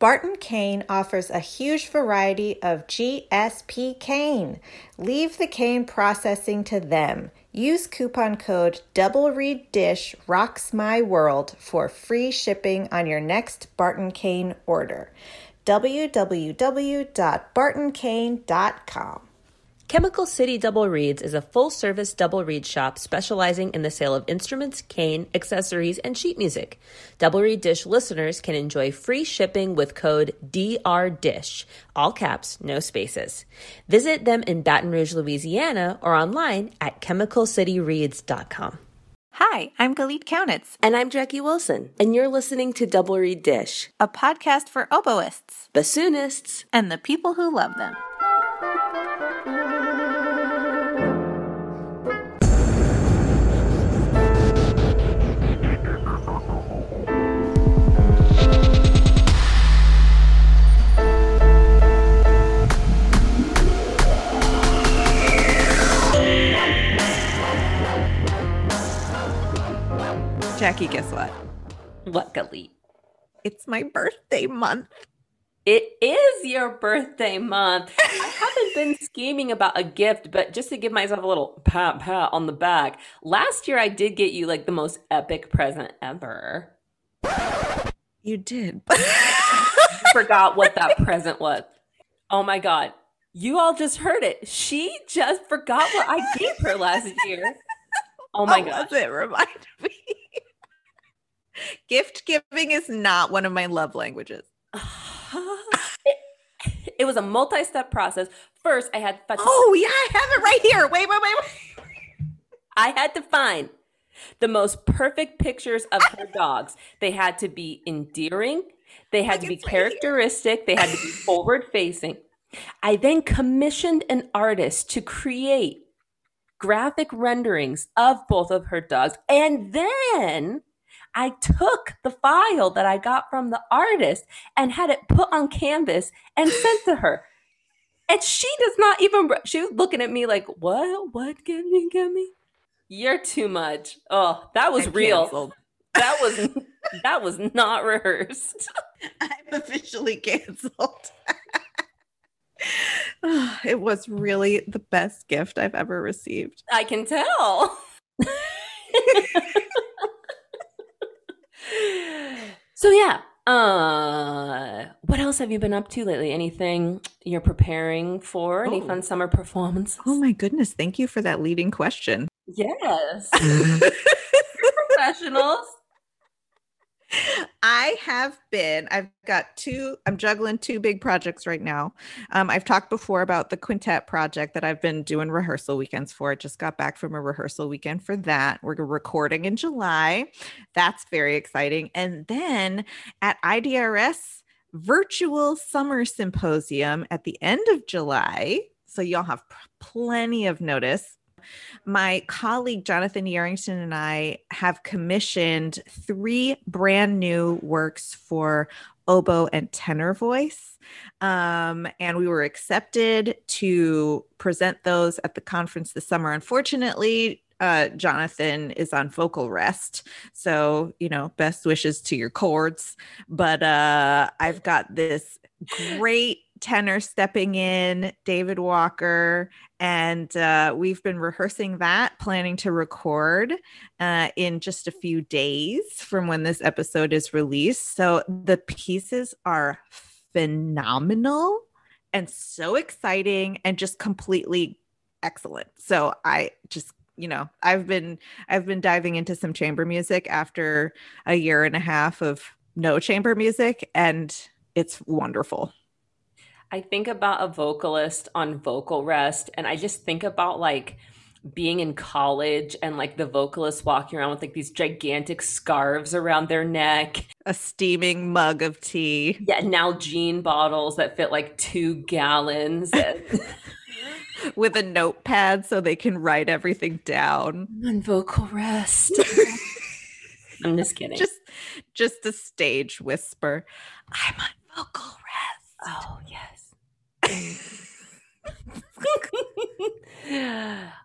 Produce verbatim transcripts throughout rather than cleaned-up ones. Barton Cane offers a huge variety of G S P cane. Leave the cane processing to them. Use coupon code Double Reed Dish Rocks My World for free shipping on your next Barton Cane order. w w w dot barton cane dot com. Chemical City Double Reeds is a full-service double reed shop specializing in the sale of instruments, cane, accessories, and sheet music. Double Reed Dish listeners can enjoy free shipping with code D R D I S H, all caps, no spaces. Visit them in Baton Rouge, Louisiana, or online at chemical city reeds dot com. Hi, I'm Galit Kaunitz. And I'm Jackie Wilson. And you're listening to Double Reed Dish, a podcast for oboists, bassoonists, and the people who love them. Jackie, guess what? What, Galit? It's my birthday month. It is your birthday month. I haven't been scheming about a gift, but just to give myself a little pat pat on the back, last year I did get you like the most epic present ever. You did. I forgot what that present was. Oh my God. You all just heard it. She just forgot what I gave her last year. Oh my God. It reminded me. Gift giving is not one of my love languages. it, it was a multi-step process. First, I had to find- Oh, yeah, I have it right here. Wait, wait, wait, wait. I had to find the most perfect pictures of her dogs. They had to be endearing. They had to be characteristic. They had to be forward-facing. I then commissioned an artist to create graphic renderings of both of her dogs. And then I took the file that I got from the artist and had it put on canvas and sent to her. And she does not even, she was looking at me like, what, what can you give me? You're too much. Oh, that was I real. Canceled. That was, that was not rehearsed. I'm officially canceled. It was really the best gift I've ever received. I can tell. So yeah, uh, what else have you been up to lately? Anything you're preparing for? Any oh. fun summer performances? Oh my goodness, thank you for that leading question. Yes. Professionals. I have been, I've got two, I'm juggling two big projects right now. Um, I've talked before about the quintet project that I've been doing rehearsal weekends for. I just got back from a rehearsal weekend for that. We're recording in July. That's very exciting. And then at I D R S Virtual Summer Symposium at the end of July. So y'all have p- plenty of notice. My colleague, Jonathan Yarrington, and I have commissioned three brand new works for oboe and tenor voice. Um, and we were accepted to present those at the conference this summer. Unfortunately, uh, Jonathan is on vocal rest. So, you know, best wishes to your chords. But uh, I've got this great tenor stepping in, David Walker, and uh, we've been rehearsing that, planning to record uh, in just a few days from when this episode is released. So the pieces are phenomenal and so exciting and just completely excellent. So I just, you know, I've been, I've been diving into some chamber music after a year and a half of no chamber music, and it's wonderful. I think about a vocalist on vocal rest, and I just think about like being in college and like the vocalist walking around with like these gigantic scarves around their neck. A steaming mug of tea. Yeah, Nalgene bottles that fit like two gallons. With a notepad so they can write everything down. On vocal rest. I'm just kidding. Just, just a stage whisper. I'm on vocal rest. Oh, yes.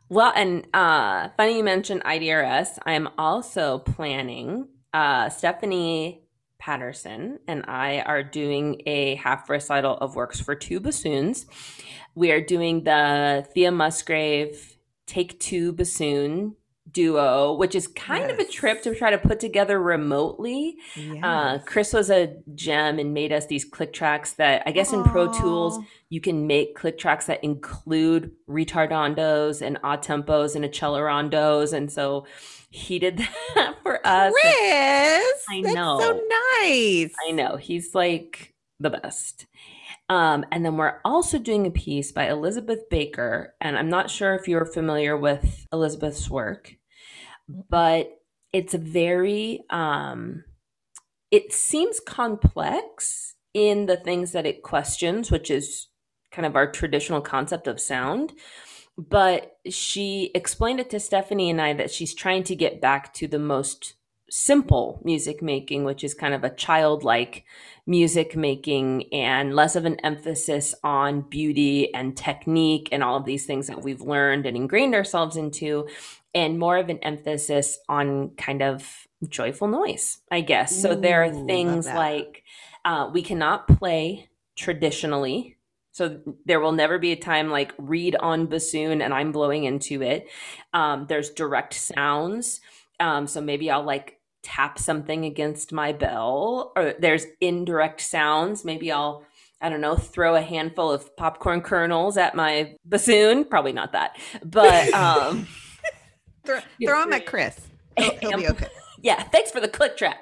Well, and uh, funny you mentioned I D R S. I'm also planning. Uh, Stephanie Patterson and I are doing a half recital of works for two bassoons. We are doing the Thea Musgrave Take Two bassoon duo, which is kind yes. of a trip to try to put together remotely. Yes. Uh, Chris was a gem and made us these click tracks that I guess Aww. in Pro Tools, you can make click tracks that include retardandos and a tempos and accelerandos. And so he did that for us. Chris, I know. That's so nice. I know. He's like the best. Um, and then we're also doing a piece by Elizabeth Baker. And I'm not sure if you're familiar with Elizabeth's work, but it's a very, um, it seems complex in the things that it questions, which is kind of our traditional concept of sound. But she explained it to Stephanie and I that she's trying to get back to the most simple music making, which is kind of a childlike music making and less of an emphasis on beauty and technique and all of these things that we've learned and ingrained ourselves into, and more of an emphasis on kind of joyful noise, I guess. So Ooh, there are things like uh, we cannot play traditionally. So there will never be a time like Reed on bassoon and I'm blowing into it. Um, there's direct sounds. Um, so maybe I'll like tap something against my bell, or there's indirect sounds. Maybe I'll, I don't know, throw a handful of popcorn kernels at my bassoon. Probably not that, but um, throw, throw them at Chris. He'll, he'll be okay. Yeah. Thanks for the click track.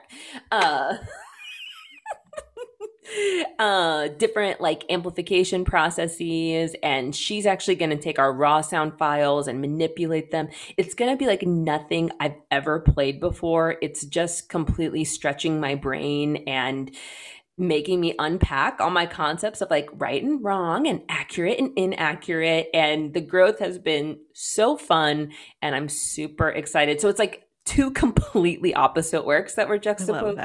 Uh, uh, different like amplification processes. And she's actually going to take our raw sound files and manipulate them. It's going to be like nothing I've ever played before. It's just completely stretching my brain and making me unpack all my concepts of like right and wrong and accurate and inaccurate. And the growth has been so fun and I'm super excited. So it's like two completely opposite works that were juxtaposed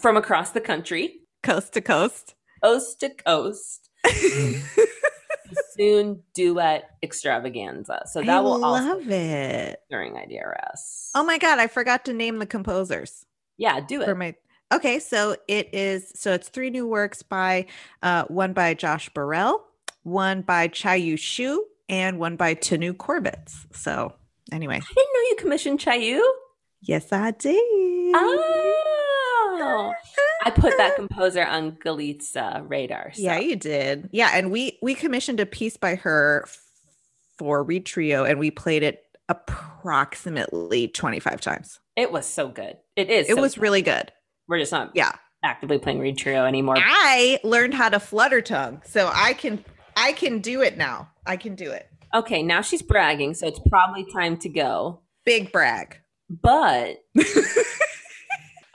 from across the country. Coast to coast. Coast to coast. Bassoon duet extravaganza. So that I will love also it during I D R S. Oh my God, I forgot to name the composers. Yeah, do it. For my Okay, so it is so it's three new works by uh one by Josh Burrell, one by Chaiyu Shu, and one by Tanu Corbett. So anyway. I didn't know you commissioned Chaiyu. Yes, I did. Oh, I put that composer on Galit's uh, radar. So. Yeah, you did. Yeah, and we we commissioned a piece by her f- for Reed Trio, and we played it approximately twenty-five times. It was so good. It is. It so was good. really good. We're just not yeah. actively playing Reed Trio anymore. I learned how to flutter tongue, so I can I can do it now. I can do it. Okay, now she's bragging, so it's probably time to go. Big brag. But.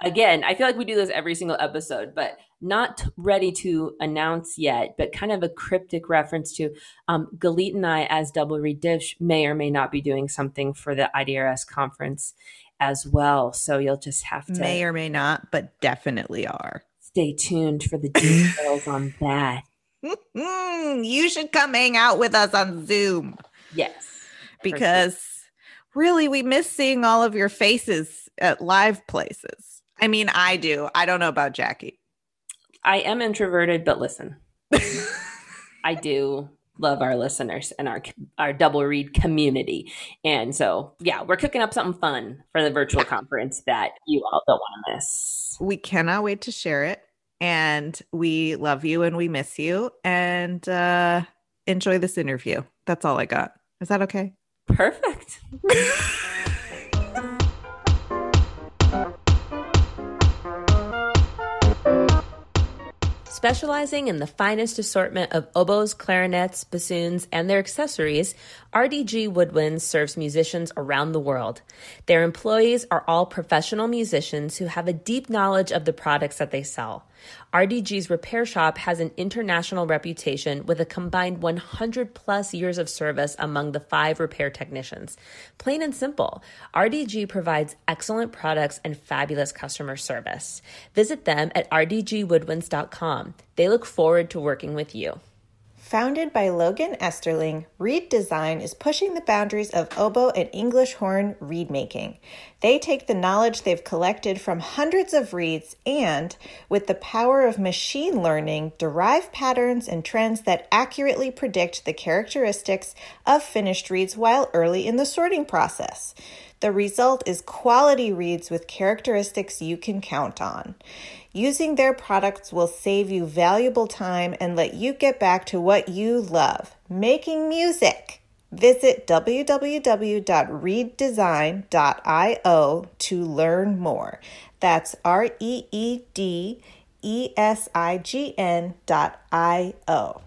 Again, I feel like we do this every single episode, but not ready to announce yet, but kind of a cryptic reference to um, Galit and I as Double Reed Dish may or may not be doing something for the I D R S conference as well. So you'll just have to. May or may not, but definitely are. Stay tuned for the details on that. Mm-hmm. You should come hang out with us on Zoom. Yes. Because sure. really, we miss seeing all of your faces at live places. I mean, I do. I don't know about Jackie. I am introverted, but listen, I do love our listeners and our our Double Reed community. And so, yeah, we're cooking up something fun for the virtual conference that you all don't want to miss. We cannot wait to share it. And we love you and we miss you. And uh, enjoy this interview. That's all I got. Is that okay? Perfect. Specializing in the finest assortment of oboes, clarinets, bassoons, and their accessories, R D G Woodwinds serves musicians around the world. Their employees are all professional musicians who have a deep knowledge of the products that they sell. R D G's repair shop has an international reputation with a combined one hundred plus years of service among the five repair technicians. Plain and simple, R D G provides excellent products and fabulous customer service. Visit them at r d g woodwinds dot com. They look forward to working with you. Founded by Logan Esterling, Reed Design is pushing the boundaries of oboe and English horn reed making. They take the knowledge they've collected from hundreds of reeds and, with the power of machine learning, derive patterns and trends that accurately predict the characteristics of finished reeds while early in the sorting process. The result is quality reeds with characteristics you can count on. Using their products will save you valuable time and let you get back to what you love, making music. Visit w w w dot reed design dot i o to learn more. That's R E E D E S I G N dot I-O.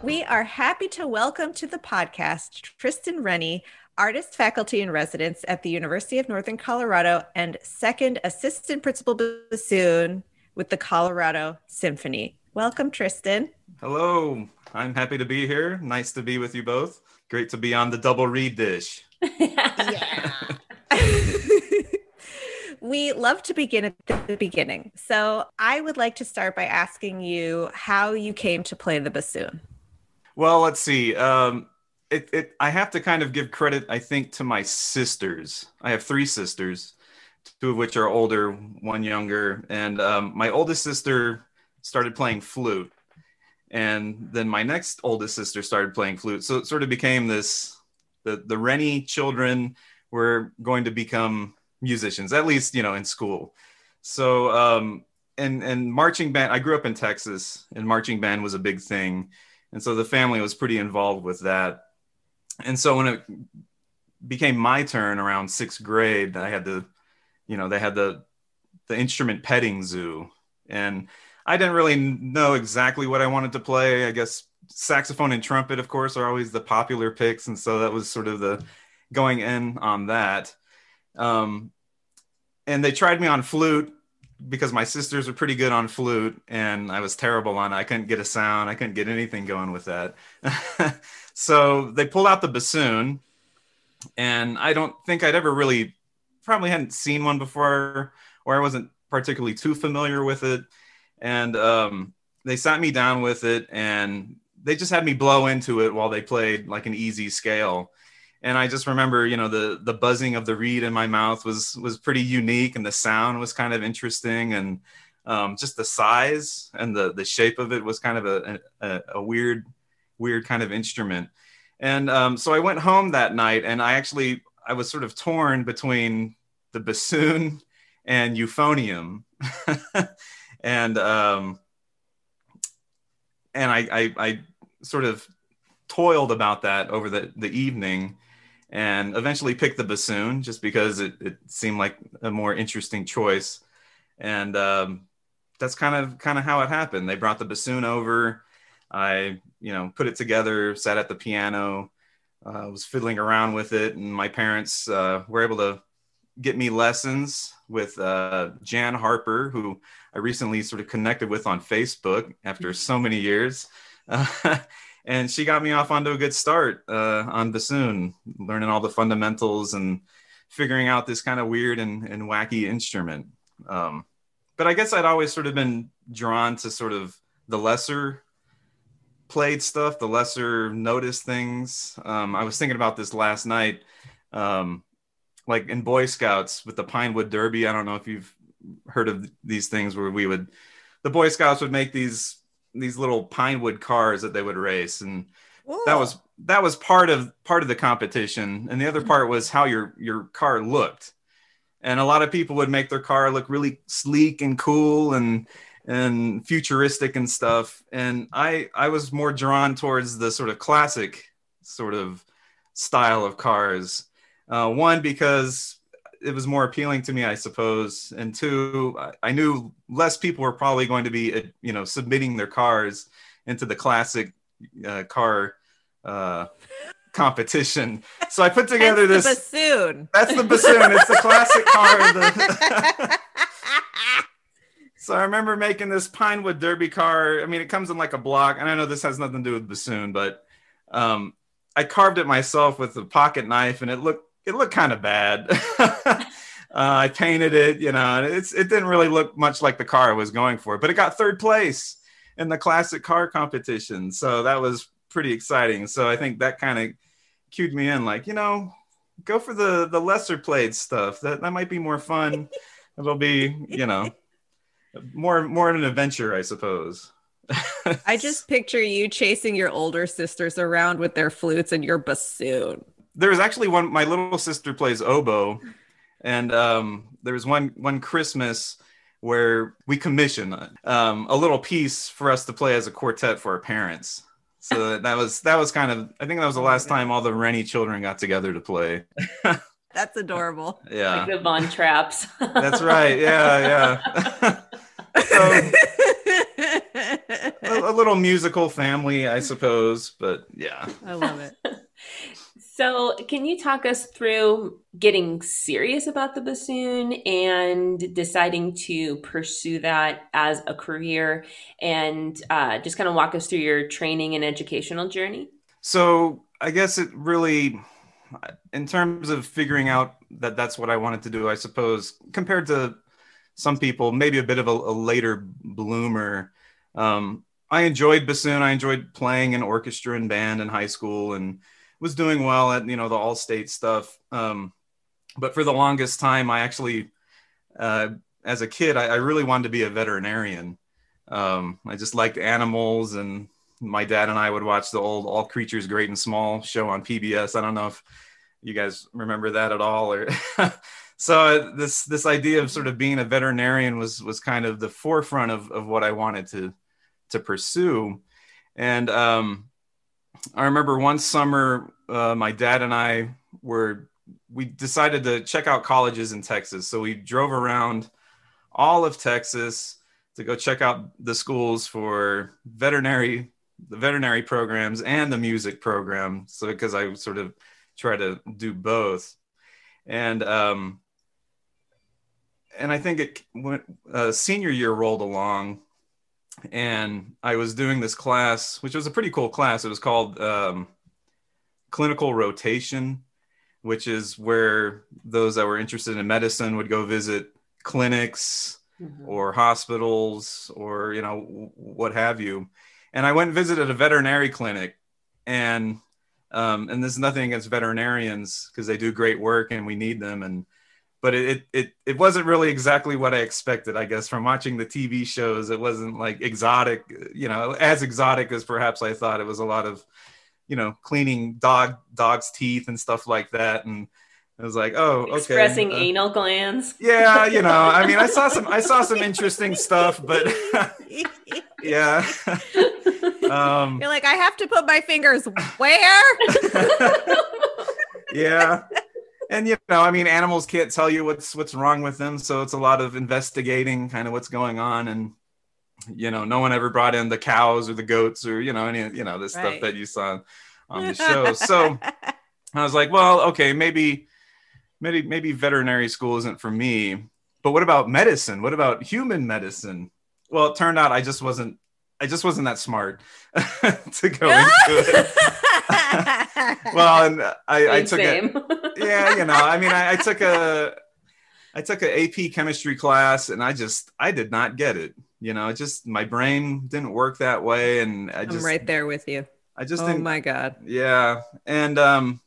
We are happy to welcome to the podcast Tristan Rennie, artist faculty in residence at the University of Northern Colorado and second assistant principal bassoon with the Colorado Symphony. Welcome, Tristan. Hello. I'm happy to be here. Nice to be with you both. Great to be on the Double Reed Dish. Yeah. We love to begin at the beginning. So I would like to start by asking you how you came to play the bassoon. Well, let's see. Um, it, it, I have to kind of give credit, I think, to my sisters. I have three sisters, two of which are older, one younger. And um, my oldest sister started playing flute. And then my next oldest sister started playing flute. So it sort of became this, the, the Rennie children were going to become musicians, at least, you know, in school. So, um, and, and marching band, I grew up in Texas, and marching band was a big thing. And so the family was pretty involved with that. And so when it became my turn around sixth grade, I had the, you know, they had the the instrument petting zoo. And I didn't really know exactly what I wanted to play. I guess saxophone and trumpet, of course, are always the popular picks. And so that was sort of the going in on that. Um, and they tried me on flute, because my sisters were pretty good on flute and I was terrible on it. I couldn't get a sound. I couldn't get anything going with that. So they pulled out the bassoon, and I don't think I'd ever really, probably hadn't seen one before, or I wasn't particularly too familiar with it. And um, they sat me down with it, and they just had me blow into it while they played like an easy scale. And I just remember, you know, the the buzzing of the reed in my mouth was was pretty unique, and the sound was kind of interesting, and um, just the size and the the shape of it was kind of a a, a weird weird kind of instrument. And um, so I went home that night, and I actually I was sort of torn between the bassoon and euphonium, and um, and I, I I sort of toiled about that over the the evening. And eventually picked the bassoon just because it, it seemed like a more interesting choice. And um, that's kind of kind of how it happened. They brought the bassoon over. I, you know, put it together, sat at the piano, uh, was fiddling around with it. And my parents uh, were able to get me lessons with uh, Jan Harper, who I recently sort of connected with on Facebook after so many years. Uh, And she got me off onto a good start uh, on bassoon, learning all the fundamentals and figuring out this kind of weird and, and wacky instrument. Um, but I guess I'd always sort of been drawn to sort of the lesser played stuff, the lesser noticed things. Um, I was thinking about this last night, um, like in Boy Scouts with the Pinewood Derby. I don't know if you've heard of these things where we would, the Boy Scouts would make these these little pinewood cars that they would race. And Ooh. that was, that was part of, part of the competition. And the other part was how your, your car looked. And a lot of people would make their car look really sleek and cool and, and futuristic and stuff. And I, I was more drawn towards the sort of classic sort of style of cars. Uh, one, because it was more appealing to me, I suppose. And two, I knew less people were probably going to be, you know, submitting their cars into the classic uh, car uh, competition. So I put together that's this. The bassoon. That's the bassoon. It's the classic car. The... So I remember making this Pinewood Derby car. I mean, it comes in like a block, and I know this has nothing to do with bassoon, but um, I carved it myself with a pocket knife, and it looked It looked kind of bad, Uh, I painted it, you know, and it's, it didn't really look much like the car I was going for, but it got third place in the classic car competition. So that was pretty exciting. So I think that kind of cued me in, like, you know, go for the, the lesser played stuff. That, that might be more fun. It'll be, you know, more, more of an adventure, I suppose. I just picture you chasing your older sisters around with their flutes and your bassoon. There was actually one, my little sister plays oboe, and um, there was one, one Christmas where we commissioned um, a little piece for us to play as a quartet for our parents. So that was, that was kind of, I think that was the last time all the Rennie children got together to play. That's adorable. Yeah. Like the Von Traps. That's right. Yeah. Yeah. So, a, a little musical family, I suppose, but yeah. I love it. So can you talk us through getting serious about the bassoon and deciding to pursue that as a career, and uh, just kind of walk us through your training and educational journey? So I guess it really, in terms of figuring out that that's what I wanted to do, I suppose, compared to some people, maybe a bit of a, a later bloomer, um, I enjoyed bassoon. I enjoyed playing in orchestra and band in high school, and was doing well at, you know, the all-state stuff. Um, but for the longest time, I actually, uh, as a kid, I, I really wanted to be a veterinarian. Um, I just liked animals, and my dad and I would watch the old All Creatures Great and Small show on P B S. I don't know if you guys remember that at all, or so this, this idea of sort of being a veterinarian was, was kind of the forefront of, of what I wanted to, to pursue. And, um, I remember one summer, uh, my dad and I were, we decided to check out colleges in Texas. So we drove around all of Texas to go check out the schools for veterinary, the veterinary programs and the music program. So, because I sort of try to do both. And, um, and I think it went, uh, senior year rolled along, and I was doing this class, which was a pretty cool class. It was called um, clinical rotation, which is where those that were interested in medicine would go visit clinics mm-hmm. or hospitals or, you know, what have you. And I went and visited a veterinary clinic, and, um, and there's nothing against veterinarians because they do great work and we need them. And, but it, it it wasn't really exactly what I expected, I guess, from watching the T V shows. It wasn't like exotic, you know, as exotic as perhaps I thought. It was a lot of, you know, cleaning dog dog's teeth and stuff like that. And I was like, oh, okay. Expressing uh, anal glands. Yeah, you know, I mean, I saw some I saw some interesting stuff, but yeah. um, You're like, I have to put my fingers where? Yeah. And, you know, I mean, animals can't tell you what's what's wrong with them. So it's a lot of investigating kind of what's going on. And, you know, no one ever brought in the cows or the goats or, you know, any, you know, this right. stuff that you saw on the show. So I was like, well, OK, maybe, maybe, maybe veterinary school isn't for me. But what about medicine? What about human medicine? Well, it turned out I just wasn't I just wasn't that smart to go into it. Well, and I, I took it. Yeah, you know, I mean, I, I took a, I took an A P chemistry class, and I just, I did not get it. You know, it just, my brain didn't work that way, and I just. I'm right there with you. I just. Oh didn't, my God. Yeah, and um,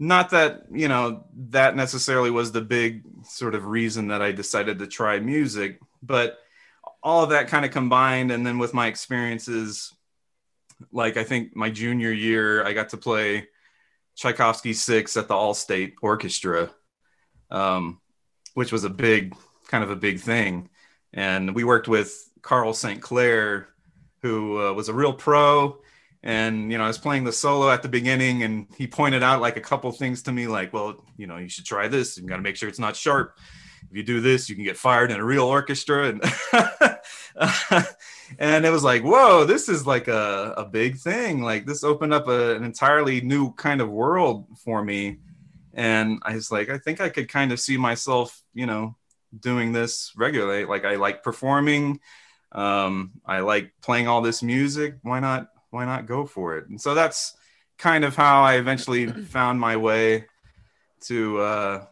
not that, you know, that necessarily was the big sort of reason that I decided to try music, but all of that kind of combined, and then with my experiences. Like, I think my junior year, I got to play Tchaikovsky's Six at the All-State Orchestra, um, which was a big, kind of a big thing. And we worked with Carl Saint Clair, who uh, was a real pro. And, you know, I was playing the solo at the beginning, and he pointed out like a couple things to me, like, well, you know, you should try this. You got to make sure it's not sharp. If you do this, you can get fired in a real orchestra. And and it was like, whoa, this is like a, a big thing. Like, this opened up a, an entirely new kind of world for me. And I was like, I think I could kind of see myself, you know, doing this regularly. Like, I like performing. Um, I like playing all this music. Why not? Why not go for it? And so that's kind of how I eventually found my way to, uh,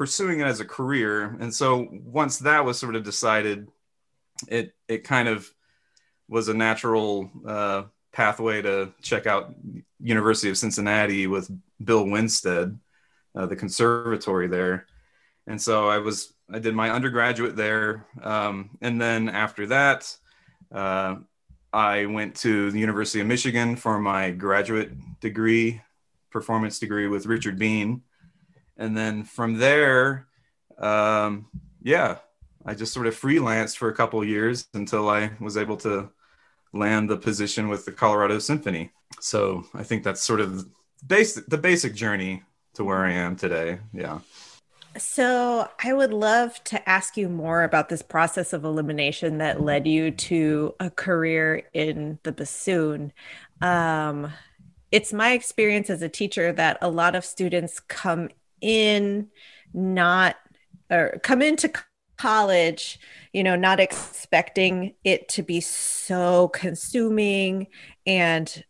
pursuing it as a career. And so once that was sort of decided, it it kind of was a natural uh, pathway to check out University of Cincinnati with Bill Winstead, uh, the conservatory there. And so I was, I did my undergraduate there. Um, and then after that, uh, I went to the University of Michigan for my graduate degree, performance degree with Richard Bean. And then from there, um, yeah, I just sort of freelanced for a couple of years until I was able to land the position with the Colorado Symphony. So I think that's sort of basic, the basic journey to where I am today. Yeah. So I would love to ask you more about this process of elimination that led you to a career in the bassoon. Um, it's my experience as a teacher that a lot of students come in not, or come into college, you know, not expecting it to be so consuming and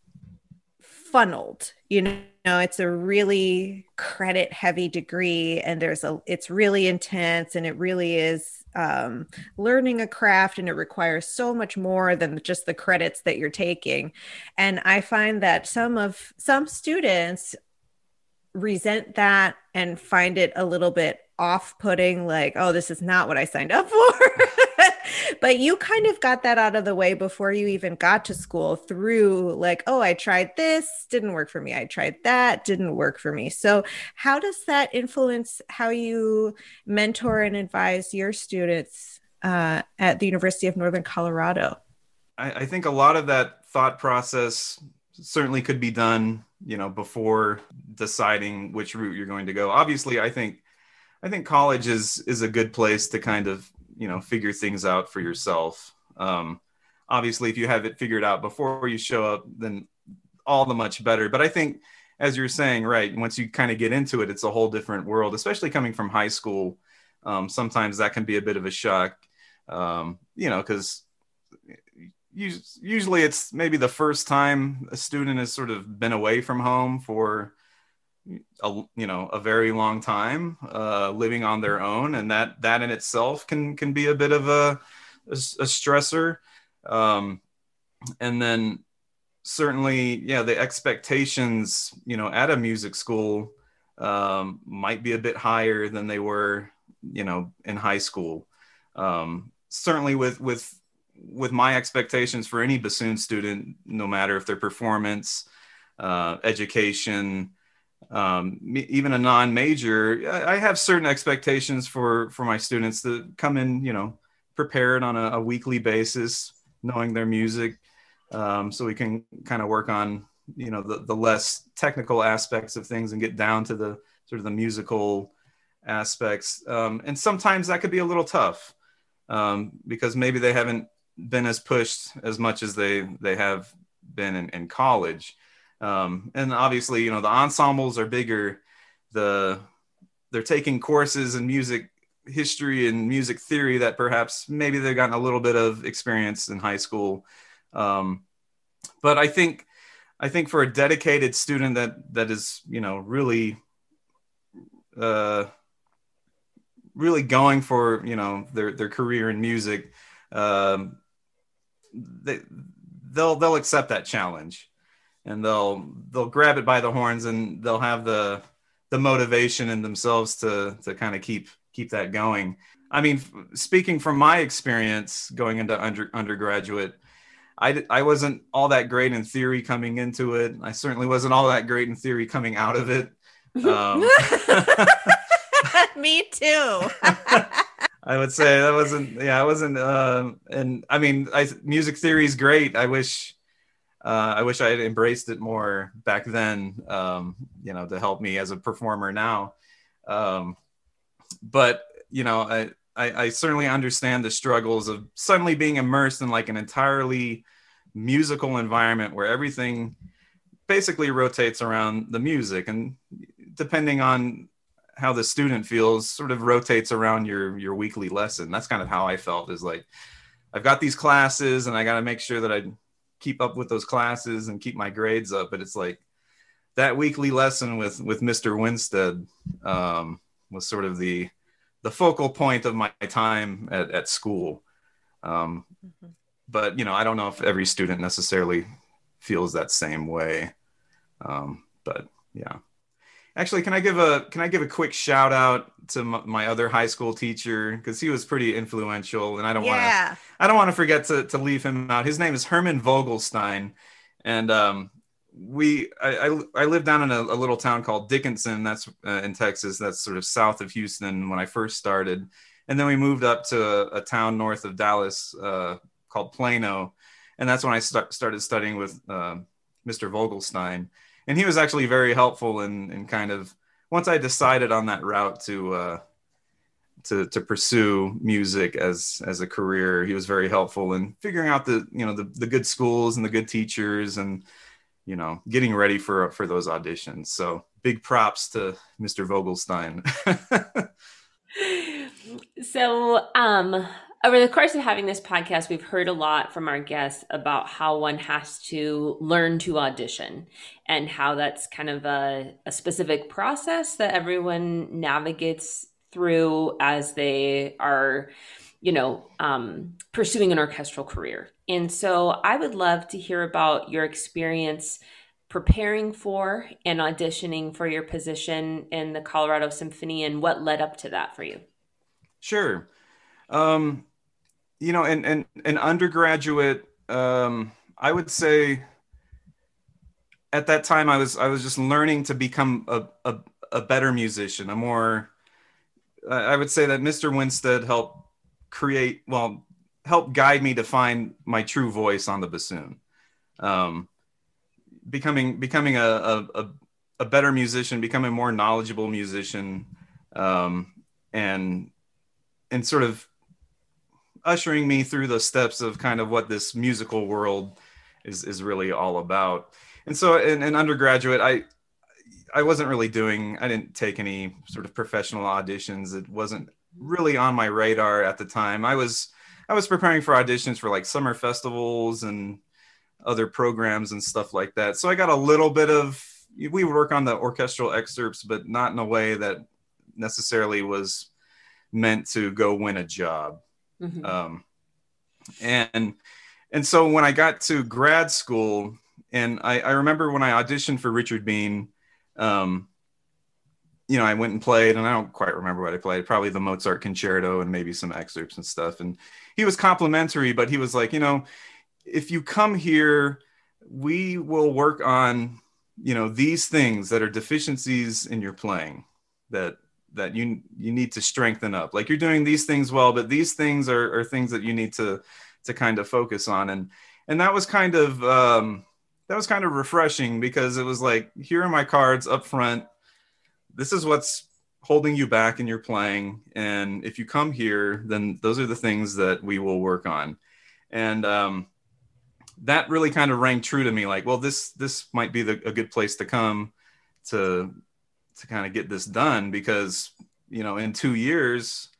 funneled, you know. No, it's a really credit heavy degree, and there's a, it's really intense, and it really is um, learning a craft, and it requires so much more than just the credits that you're taking. And I find that some of, some students resent that and find it a little bit off-putting, like, oh, this is not what I signed up for. But you kind of got that out of the way before you even got to school through like, oh, I tried this, didn't work for me. I tried that, didn't work for me. So how does that influence how you mentor and advise your students uh, at the University of Northern Colorado? I, I think a lot of that thought process certainly could be done, you know, before deciding which route you're going to go. Obviously, I think I think college is is a good place to kind of, you know, figure things out for yourself. Um, obviously, if you have it figured out before you show up, then all the much better. But I think, as you're saying, right, once you kind of get into it, it's a whole different world, especially coming from high school. Um, sometimes that can be a bit of a shock, um, you know, because usually it's maybe the first time a student has sort of been away from home for a, you know, a very long time, uh, living on their own. And that, that in itself can, can be a bit of a, a, a stressor. Um, and then certainly, yeah, the expectations, you know, at a music school, um, might be a bit higher than they were, you know, in high school. Um, certainly with, with, with my expectations for any bassoon student, no matter if their performance, uh, education, um, even a non-major, I have certain expectations for, for my students that come in, you know, prepared on a, a weekly basis, knowing their music. Um, so we can kind of work on, you know, the, the less technical aspects of things and get down to the sort of the musical aspects. Um, and sometimes that could be a little tough, um, because maybe they haven't been as pushed as much as they, they have been in, in college. Um, and obviously, you know, the ensembles are bigger, the, they're taking courses in music history and music theory that perhaps maybe they've gotten a little bit of experience in high school. Um, but I think, I think for a dedicated student that, that is, you know, really, uh, really going for, you know, their, their career in music, um, they, they'll, they'll accept that challenge. And they'll they'll grab it by the horns, and they'll have the the motivation in themselves to to kind of keep keep that going. I mean, f- speaking from my experience going into under, undergraduate, I, I wasn't all that great in theory coming into it. I certainly wasn't all that great in theory coming out of it. Um, Me too. I would say that wasn't yeah I wasn't uh, and I mean I, music theory is great. I wish. Uh, I wish I had embraced it more back then, um, you know, to help me as a performer now. Um, but, you know, I, I, I certainly understand the struggles of suddenly being immersed in like an entirely musical environment where everything basically rotates around the music, and depending on how the student feels, sort of rotates around your, your weekly lesson. That's kind of how I felt, is like, I've got these classes and I got to make sure that I keep up with those classes and keep my grades up. But it's like that weekly lesson with, with Mister Winstead, um, was sort of the the focal point of my time at, at school. Um, mm-hmm. But, you know, I don't know if every student necessarily feels that same way. Um, but yeah, actually, can I give a, can I give a quick shout out to m- my other high school teacher? Cause he was pretty influential and I don't yeah. want to, I don't want to forget to, to leave him out. His name is Herman Vogelstein. And, um, we, I, I, I lived down in a, a little town called Dickinson. That's uh, in Texas. That's sort of south of Houston when I first started. And then we moved up to a, a town north of Dallas, uh, called Plano. And that's when I st- started studying with uh, Mister Vogelstein. And he was actually very helpful in, in kind of, once I decided on that route to uh, to to pursue music as as a career, he was very helpful in figuring out the, you know, the, the good schools and the good teachers and, you know, getting ready for, for those auditions. So big props to Mister Vogelstein. So, um, over the course of having this podcast, we've heard a lot from our guests about how one has to learn to audition and how that's kind of a, a specific process that everyone navigates through as they are, you know, um, pursuing an orchestral career. And so I would love to hear about your experience preparing for and auditioning for your position in the Colorado Symphony and what led up to that for you. Sure. Um, you know, and, and, an undergraduate, um, I would say at that time I was, I was just learning to become a, a, a better musician, a more, I would say that Mister Winstead helped create, well, helped guide me to find my true voice on the bassoon. Um, becoming, becoming a, a, a better musician, becoming a more knowledgeable musician, um, and, and sort of ushering me through the steps of kind of what this musical world is, is really all about. And so in, in undergraduate, I, I wasn't really doing, I didn't take any sort of professional auditions. It wasn't really on my radar at the time. I was, I was preparing for auditions for like summer festivals and other programs and stuff like that. So I got a little bit of, we would work on the orchestral excerpts, but not in a way that necessarily was meant to go win a job. Mm-hmm. Um, and, and so when I got to grad school, and I, I remember when I auditioned for Richard Bean, um, you know, I went and played, and I don't quite remember what I played, probably the Mozart concerto and maybe some excerpts and stuff. And he was complimentary, but he was like, you know, if you come here, we will work on, you know, these things that are deficiencies in your playing that, that you you need to strengthen up. Like you're doing these things well, but these things are, are things that you need to to kind of focus on. And and that was kind of um, that was kind of refreshing, because it was like, here are my cards up front. This is what's holding you back in your playing. And if you come here, then those are the things that we will work on. And um, that really kind of rang true to me. Like, well, this this might be the, a good place to come to to kind of get this done, because, you know, in two years,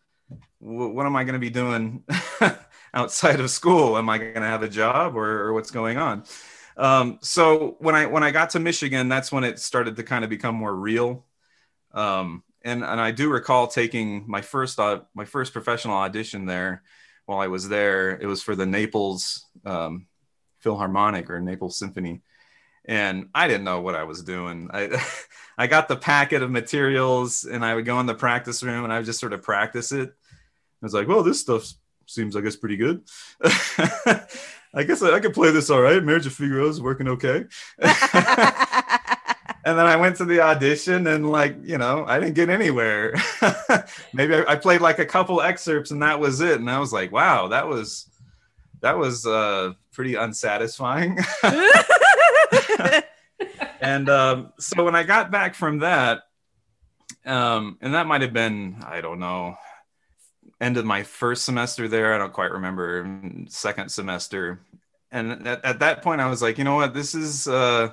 w- what am I going to be doing outside of school? Am I going to have a job, or, or what's going on? Um, so when I, when I got to Michigan, that's when it started to kind of become more real. Um, and, and I do recall taking my first, uh, my first professional audition there while I was there. It was for the Naples, um, Philharmonic or Naples Symphony. And I didn't know what I was doing. I I got the packet of materials, and I would go in the practice room and I would just sort of practice it. I was like, well, this stuff seems, I guess, pretty good. I guess I, I could play this all right. Marriage of Figaro is working okay. And then I went to the audition and, like, you know, I didn't get anywhere. Maybe I, I played like a couple excerpts and that was it. And I was like, wow, that was, that was uh, pretty unsatisfying. And um, so when I got back from that, um, and that might have been, I don't know, end of my first semester there. I don't quite remember, second semester. And at, at that point, I was like, you know what, this is uh,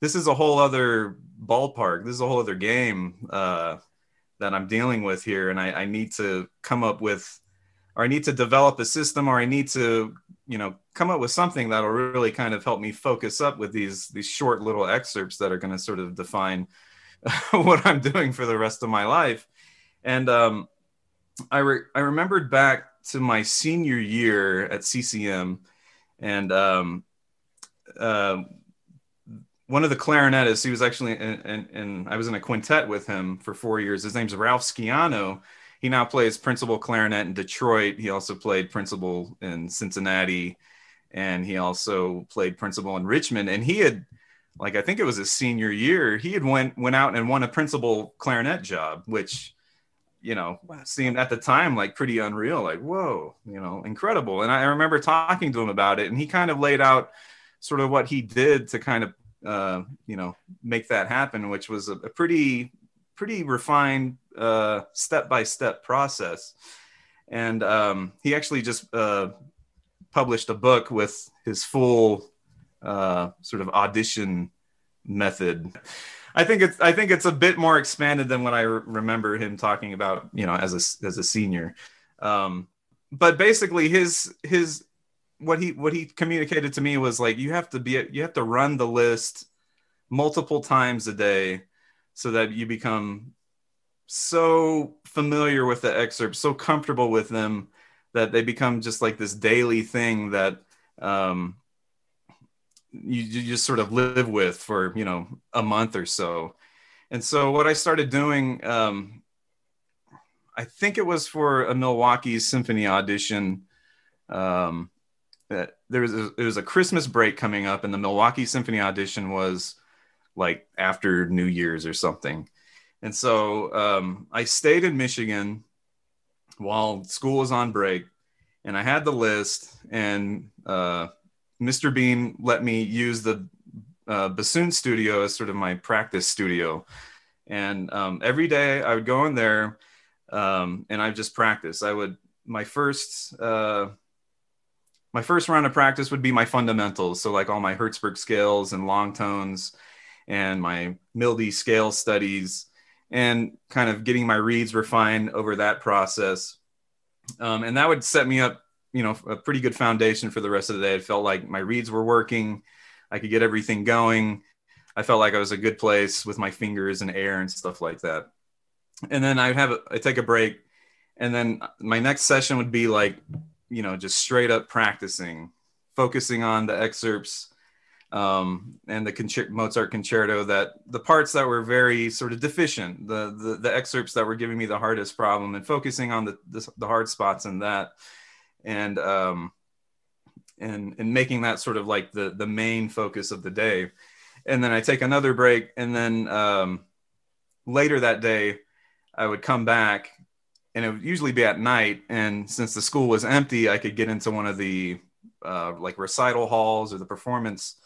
this is a whole other ballpark. This is a whole other game uh, that I'm dealing with here. And I, I need to come up with, or I need to develop a system, or I need to, you know, come up with something that'll really kind of help me focus up with these, these short little excerpts that are going to sort of define what I'm doing for the rest of my life. And um, I, re I remembered back to my senior year at C C M, and um, uh, one of the clarinetists, he was actually, and I was in a quintet with him for four years. His name's Ralph Sciano. He now plays principal clarinet in Detroit. He also played principal in Cincinnati, and he also played principal in Richmond. And he had, like, I think it was his senior year, he had went, went out and won a principal clarinet job, which, you know, wow. seemed at the time like pretty unreal, like, whoa, you know, incredible. And I remember talking to him about it, and he kind of laid out sort of what he did to kind of, uh, you know, make that happen, which was a, a pretty, pretty refined uh, step-by-step process. And um, he actually just uh, published a book with his full uh, sort of audition method. I think it's, I think it's a bit more expanded than what I re remember him talking about, you know, as a, as a senior. Um, but basically his, his, what he, what he communicated to me was like, you have to be, you have to run the list multiple times a day so that you become so familiar with the excerpts, so comfortable with them that they become just like this daily thing that, um, You, you just sort of live with for, you know, a month or so. And so what I started doing, um, I think it was for a Milwaukee Symphony audition. Um, that there was a, it was a Christmas break coming up, and the Milwaukee Symphony audition was like after New Year's or something. And so um, I stayed in Michigan while school was on break, and I had the list, and uh, Mister Bean let me use the uh, bassoon studio as sort of my practice studio. And um, every day I would go in there um, and I just practice. I would, my first, uh, my first round of practice would be my fundamentals. So like all my Hertzberg scales and long tones and my Mildy scale studies, and kind of getting my reeds refined over that process. Um, and that would set me up, you know, a pretty good foundation for the rest of the day. It felt like my reeds were working. I could get everything going. I felt like I was a good place with my fingers and air and stuff like that. And then I'd have, a, I'd take a break. And then my next session would be like, you know, just straight up practicing, focusing on the excerpts um, and the concert, Mozart concerto, that the parts that were very sort of deficient, the, the, the excerpts that were giving me the hardest problem, and focusing on the, the, the hard spots in that. And, um, and, and making that sort of like the, the main focus of the day. And then I take another break, and then, um, later that day I would come back, and it would usually be at night. And since the school was empty, I could get into one of the, uh, like recital halls or the performance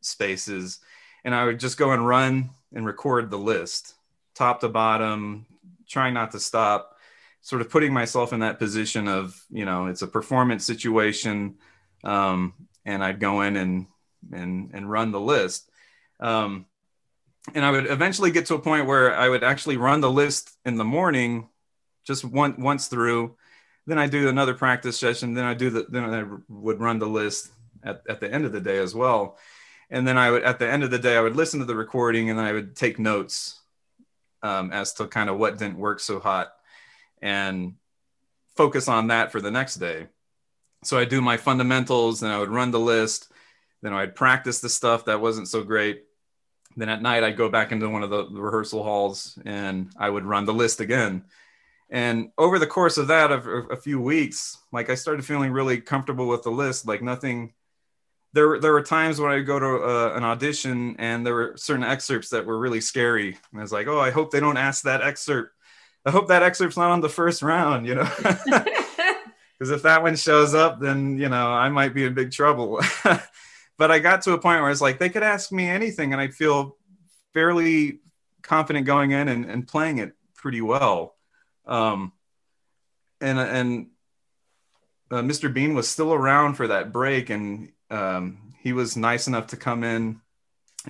spaces. And I would just go and run and record the list top to bottom, trying not to stop, sort of putting myself in that position of, you know, it's a performance situation. Um, and I'd go in and, and, and run the list. Um, and I would eventually get to a point where I would actually run the list in the morning, just one, once through, then I do another practice session. Then I do the, then I would run the list at, at the end of the day as well. And then I would, at the end of the day, I would listen to the recording, and then I would take notes um, as to kind of what didn't work so hot, and focus on that for the next day. So I do my fundamentals, and I would run the list. Then I'd practice the stuff that wasn't so great. Then at night I'd go back into one of the rehearsal halls, and I would run the list again. And over the course of that, of a few weeks, like I started feeling really comfortable with the list, like nothing. There, there were times when I would go to uh, an audition, and there were certain excerpts that were really scary. And I was like, oh, I hope they don't ask that excerpt. I hope that excerpt's not on the first round, you know, because if that one shows up, then, you know, I might be in big trouble. But I got to a point where it's like, they could ask me anything, and I'd feel fairly confident going in and, and playing it pretty well. Um, and and uh, Mister Bean was still around for that break, and um, he was nice enough to come in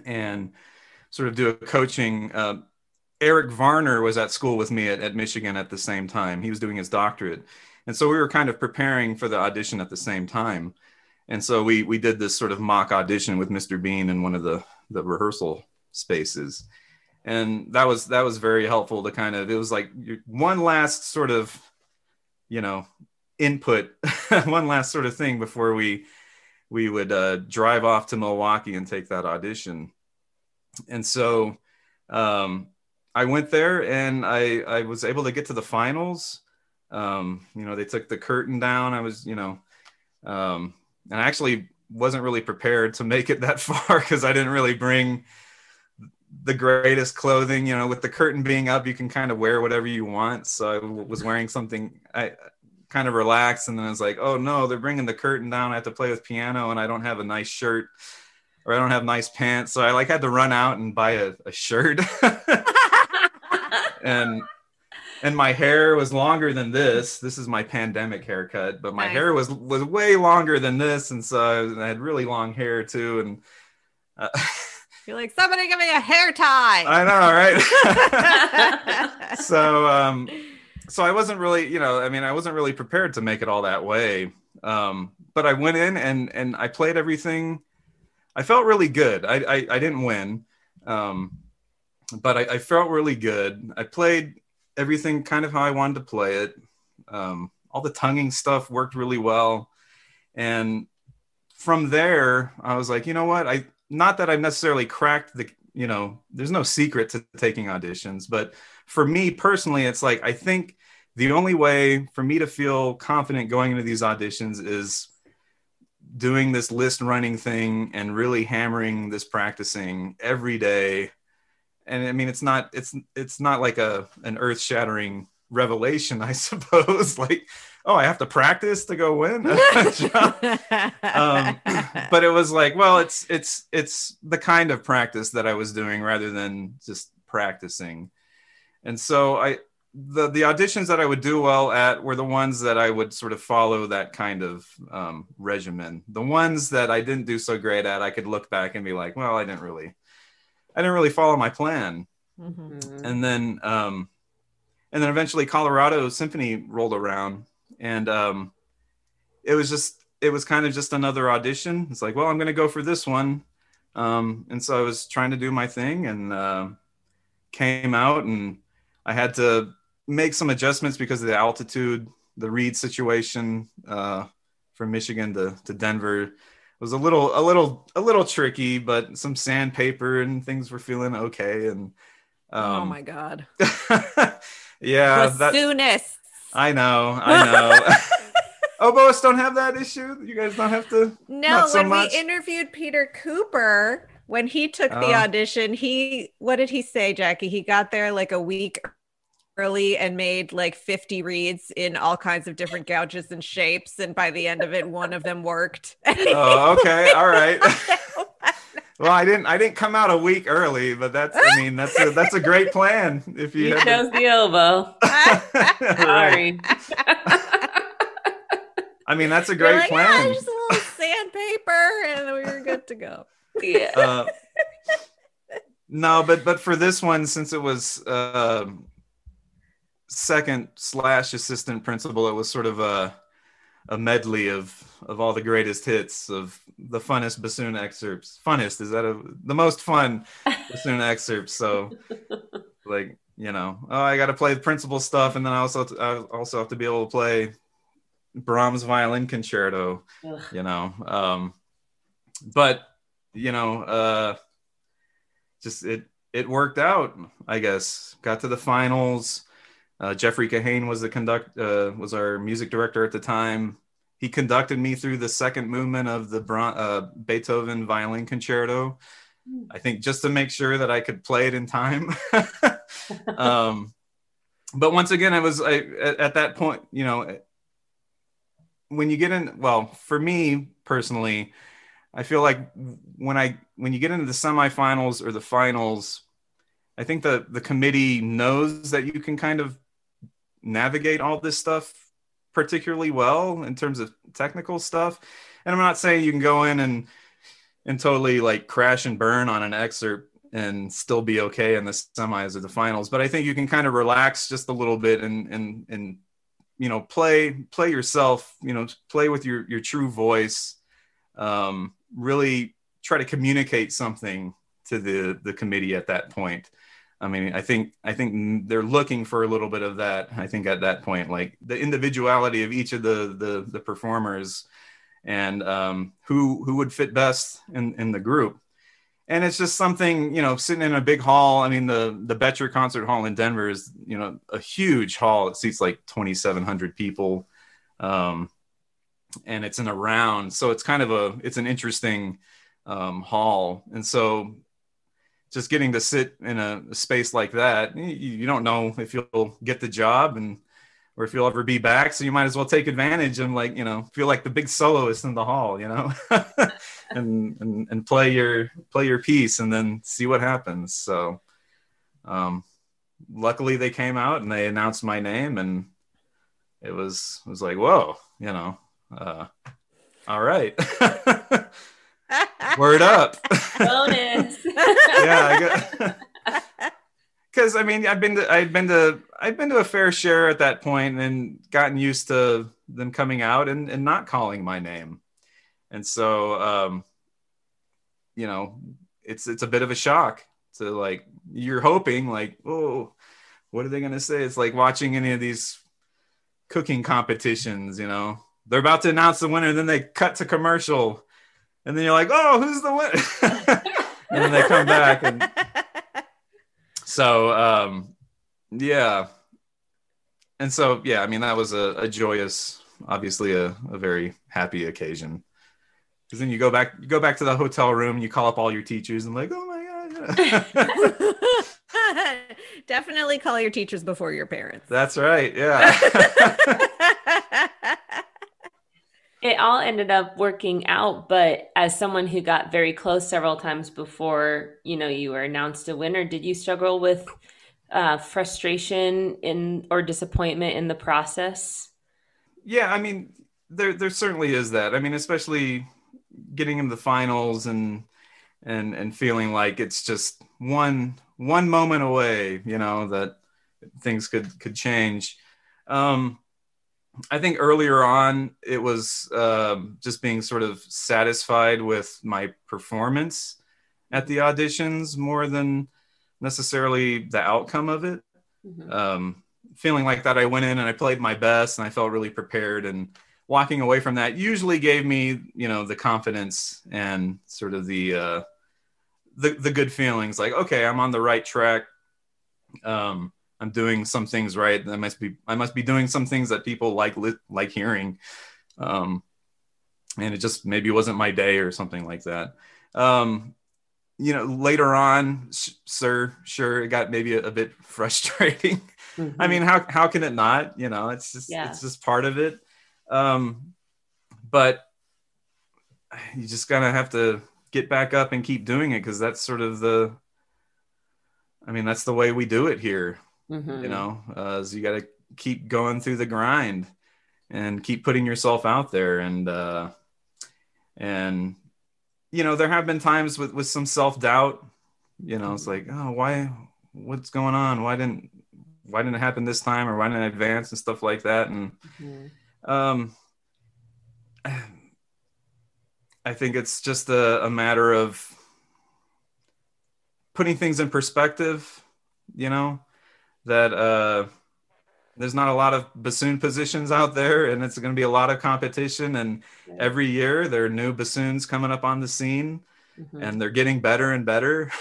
and sort of do a coaching. Uh, Eric Varner was at school with me at, at Michigan at the same time. He was doing his doctorate. And so we were kind of preparing for the audition at the same time. And so we, we did this sort of mock audition with Mister Bean in one of the, the rehearsal spaces. And that was, that was very helpful to kind of, it was like one last sort of, you know, input, one last sort of thing before we, we would uh, drive off to Milwaukee and take that audition. And so um, I went there and I, I was able to get to the finals. Um, you know, they took the curtain down. I was, you know, um, and I actually wasn't really prepared to make it that far because I didn't really bring the greatest clothing. You know, with the curtain being up, you can kind of wear whatever you want. So I was wearing something, I kind of relaxed. And then I was like, oh no, they're bringing the curtain down. I have to play with piano and I don't have a nice shirt or I don't have nice pants. So I like had to run out and buy a, a shirt. and, and my hair was longer than this. This is my pandemic haircut, but my nice. hair was, was way longer than this. And so I had really long hair too. And, uh, you're like, somebody give me a hair tie. I know, right? so, um, so I wasn't really, you know, I mean, I wasn't really prepared to make it all that way. Um, but I went in and and I played everything. I felt really good. I I, I didn't win, um, but I, I felt really good. I played everything kind of how I wanted to play it. Um, all the tonguing stuff worked really well, and from there, I was like, you know what, I. Not that I necessarily cracked the, you know, there's no secret to taking auditions, but for me personally, it's like, I think the only way for me to feel confident going into these auditions is doing this list running thing and really hammering this practicing every day. And I mean, it's not, it's, it's not like a, an earth shattering revelation, I suppose, like, oh, I have to practice to go win. um, but it was like, well, it's, it's, it's the kind of practice that I was doing rather than just practicing. And so I, the, the auditions that I would do well at were the ones that I would sort of follow that kind of um, regimen. The ones that I didn't do so great at, I could look back and be like, well, I didn't really, I didn't really follow my plan. Mm-hmm. And then, um, and then eventually Colorado Symphony rolled around. And um, it was just, it was kind of just another audition. It's like, well, I'm going to go for this one. Um, and so I was trying to do my thing and uh, came out and I had to make some adjustments because of the altitude, the Reed situation uh, from Michigan to, to Denver. It was a little, a little, a little tricky, but some sandpaper and things were feeling okay. And um, oh my God. yeah. The that, soonest. I know, I know. Oboists don't have that issue. You guys don't have to. No, not so when much. We interviewed Peter Cooper when he took oh. the audition, he what did he say, Jackie? He got there like a week early and made like fifty reeds in all kinds of different gouges and shapes, and by the end of it, one of them worked. Oh, okay, all right. Well, I didn't. I didn't come out a week early, but that's. I mean, that's a, that's a great plan. If you, you chose the elbow, sorry. I mean, that's a great like, plan. Yeah, just a little sandpaper, and we were good to go. Yeah. Uh, no, but but for this one, since it was uh, second slash assistant principal, it was sort of a. a medley of, of all the greatest hits of the funnest bassoon excerpts. Funnest, is that a, the most fun bassoon excerpts? So like, you know, oh, I got to play the principal stuff. And then I also, I also have to be able to play Brahms violin concerto, Ugh. you know? Um, but, you know, uh, just, it, it worked out, I guess. Got to the finals. Uh, Jeffrey Kahane was the conduct uh, was our music director at the time. He conducted me through the second movement of the Bron- uh, Beethoven violin concerto. I think just to make sure that I could play it in time. um, but once again, I was I, at, at that point, you know, when you get in, well, for me personally, I feel like when I when you get into the semifinals or the finals, I think the the committee knows that you can kind of navigate all this stuff particularly well in terms of technical stuff. And I'm not saying you can go in and and totally like crash and burn on an excerpt and still be okay in the semis or the finals, but I think you can kind of relax just a little bit and and and you know play play yourself, you know, play with your your true voice, um, really try to communicate something to the the committee at that point. I mean, I think I think they're looking for a little bit of that. I think at that point, like the individuality of each of the the, the performers, and um, who who would fit best in, in the group. And it's just something, you know, sitting in a big hall. I mean, the the Boettcher Concert Hall in Denver is, you know, a huge hall. It seats like twenty-seven hundred people, um, and it's in a round. So it's kind of a it's an interesting um, hall, and so. Just getting to sit in a space like that, you, you don't know if you'll get the job and or if you'll ever be back. So you might as well take advantage and, like, you know, feel like the big soloist in the hall, you know, and, and and play your play your piece and then see what happens. So um, luckily they came out and they announced my name, and it was it was like, whoa, you know, uh, all right. Word up. Bonus. Yeah, because I, I mean, I've been to, I've been to, I've been to a fair share at that point, and gotten used to them coming out and, and not calling my name, and so um, you know, it's it's a bit of a shock to, like, you're hoping, like, oh, what are they gonna say? It's like watching any of these cooking competitions, you know, they're about to announce the winner, then they cut to commercial. And then you're like, oh, who's the winner? And then they come back. And so, um, yeah. And so, yeah, I mean, that was a, a joyous, obviously a, a very happy occasion. Because then you go back, you go back to the hotel room, and you call up all your teachers and, like, oh my God. Definitely call your teachers before your parents. That's right. Yeah. It all ended up working out, but as someone who got very close several times before, you know, you were announced a winner, did you struggle with uh, frustration in or disappointment in the process? Yeah, I mean, there there certainly is that. I mean, especially getting in the finals and and and feeling like it's just one one moment away, you know, that things could could change. Um, I think earlier on, it was uh, just being sort of satisfied with my performance at the auditions more than necessarily the outcome of it. Mm-hmm. Um, feeling like that, I went in and I played my best and I felt really prepared, and walking away from that usually gave me, you know, the confidence and sort of the, uh, the, the good feelings, like, okay, I'm on the right track. Um, I'm doing some things right. I must be, I must be doing some things that people like, li- like hearing. Um, and it just maybe wasn't my day or something like that. Um, you know, later on, sh- sir, sure. It got maybe a, a bit frustrating. Mm-hmm. I mean, how, how can it not, you know, it's just, yeah. It's just part of it. Um, but you just kind of have to get back up and keep doing it. Cause that's sort of the, I mean, that's the way we do it here. Mm-hmm. You know, uh, so you got to keep going through the grind and keep putting yourself out there. And, uh, and, you know, there have been times with, with some self-doubt, you know, it's like, oh, why, what's going on? Why didn't, why didn't it happen this time? Or why didn't I advance and stuff like that? And, mm-hmm. um, I think it's just a, a matter of putting things in perspective, you know, that uh, there's not a lot of bassoon positions out there, and it's going to be a lot of competition. And every year there are new bassoons coming up on the scene, mm-hmm. and they're getting better and better.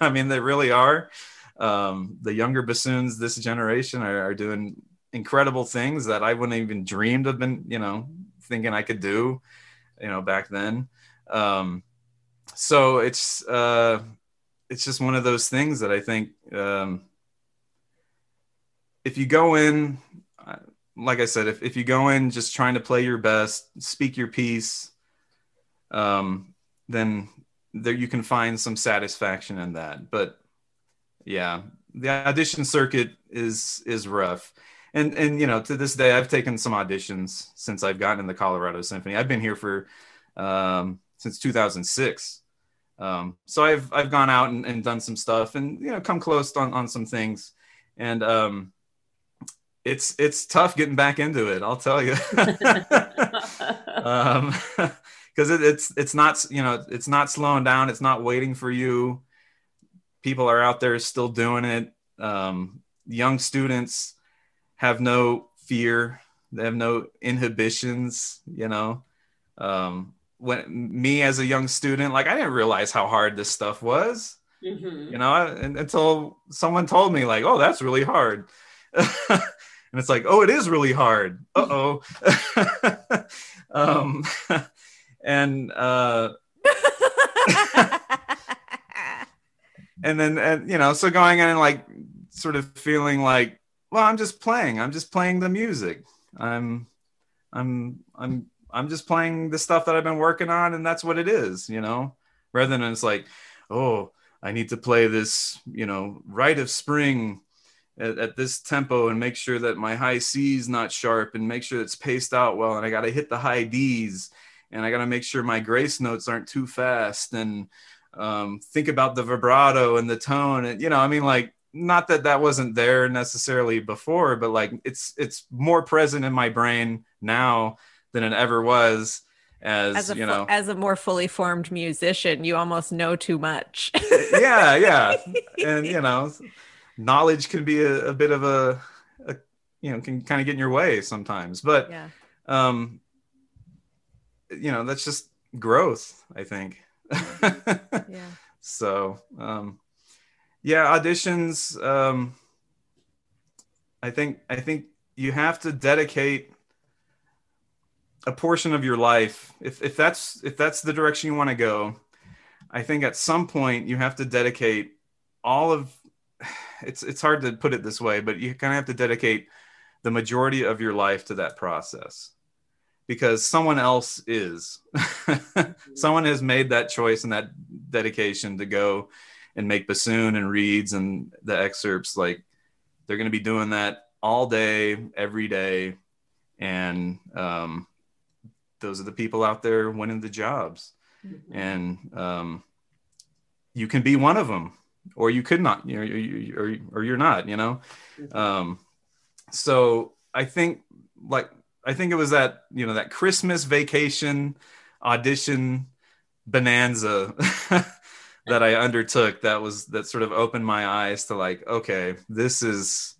I mean, they really are. Um, the younger bassoons this generation are, are doing incredible things that I wouldn't even dreamed of been, you know, thinking I could do, you know, back then. Um, so it's, uh, it's just one of those things that I think, um, if you go in, like I said, if, if you go in just trying to play your best, speak your piece, um, then there you can find some satisfaction in that. But yeah, the audition circuit is is rough. And, and you know, to this day, I've taken some auditions since I've gotten in the Colorado Symphony. I've been here for um, since two thousand six. Um, so I've I've gone out and, and done some stuff and, you know, come close on, on some things. And um, it's it's tough getting back into it, I'll tell you, um, because it, it's it's not, you know, it's not slowing down, it's not waiting for you people are out there still doing it. Um, young students have no fear. They have no inhibitions, you know. Um, when me as a young student, like I didn't realize how hard this stuff was, mm-hmm. you know, I, until someone told me like, oh, that's really hard. And it's like, oh, it is really hard. Uh-oh. um, and, uh, and then, and, you know, so going in and like sort of feeling like, well, I'm just playing, I'm just playing the music. I'm, I'm, I'm, I'm just playing the stuff that I've been working on, and that's what it is, you know, rather than it's like, oh, I need to play this, you know, Rite of Spring at, at this tempo and make sure that my high C is not sharp and make sure it's paced out well. And I got to hit the high D's and I got to make sure my grace notes aren't too fast and um, think about the vibrato and the tone. And, you know, I mean, like, not that that wasn't there necessarily before, but like it's, it's more present in my brain now than it ever was as, as a, you know, as a more fully formed musician, you almost know too much. yeah. Yeah. And, you know, knowledge can be a, a bit of a, a, you know, can kind of get in your way sometimes, but, yeah. um, you know, that's just growth, I think. yeah. So, um, yeah, auditions. Um, I think, I think you have to dedicate a portion of your life. If, if that's, if that's the direction you want to go, I think at some point you have to dedicate all of it's, it's hard to put it this way, but you kind of have to dedicate the majority of your life to that process because someone else is, someone has made that choice and that dedication to go and make bassoon and reeds and the excerpts. Like they're going to be doing that all day, every day. And, um, those are the people out there winning the jobs. Mm-hmm. And um, you can be one of them or you could not, you know, you, or, or you're not, you know? Um, so I think like, I think it was that, you know, that Christmas vacation audition bonanza that I undertook. That was, that sort of opened my eyes to like, okay, this is,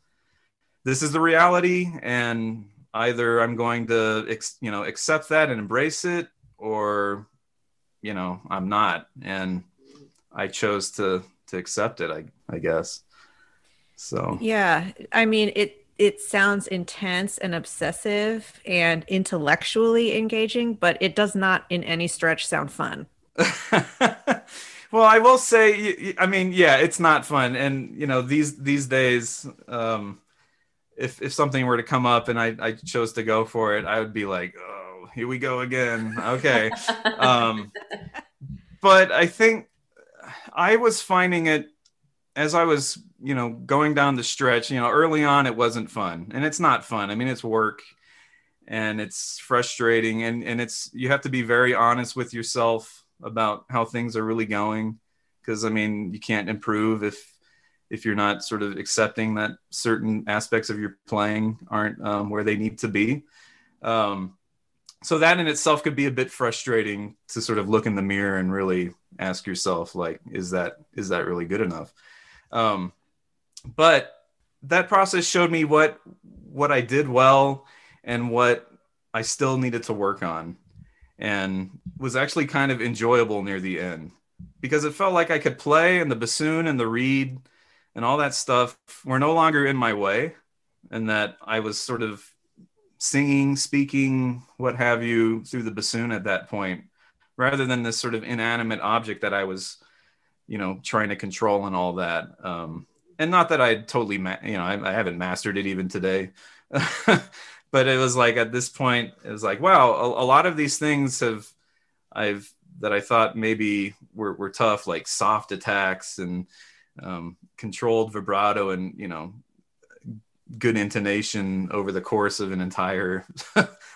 this is the reality. And either I'm going to, you know, accept that and embrace it, or, you know, I'm not. And I chose to, to accept it, I, I guess. So, yeah, I mean, it, it sounds intense and obsessive and intellectually engaging, but it does not in any stretch sound fun. Well, I will say, I mean, yeah, it's not fun. And, you know, these, these days, um, If if something were to come up and I, I chose to go for it, I would be like, oh, here we go again. Okay. um, but I think I was finding it as I was, you know, going down the stretch, you know, early on, it wasn't fun and it's not fun. I mean, it's work and it's frustrating and, and it's, you have to be very honest with yourself about how things are really going. Cause I mean, you can't improve if, if you're not sort of accepting that certain aspects of your playing aren't um, where they need to be. Um, so that in itself could be a bit frustrating to sort of look in the mirror and really ask yourself, like, is that, is that really good enough? Um, but that process showed me what, what I did well and what I still needed to work on, and was actually kind of enjoyable near the end because it felt like I could play, and the bassoon and the reed and all that stuff were no longer in my way, and that I was sort of singing, speaking, what have you, through the bassoon at that point, rather than this sort of inanimate object that I was, you know, trying to control and all that. Um, and not that I totally, ma- you know, I, I haven't mastered it even today, but it was like, at this point, it was like, wow, a, a lot of these things have, I've, that I thought maybe were, were tough, like soft attacks and, um, controlled vibrato and, you know, good intonation over the course of an entire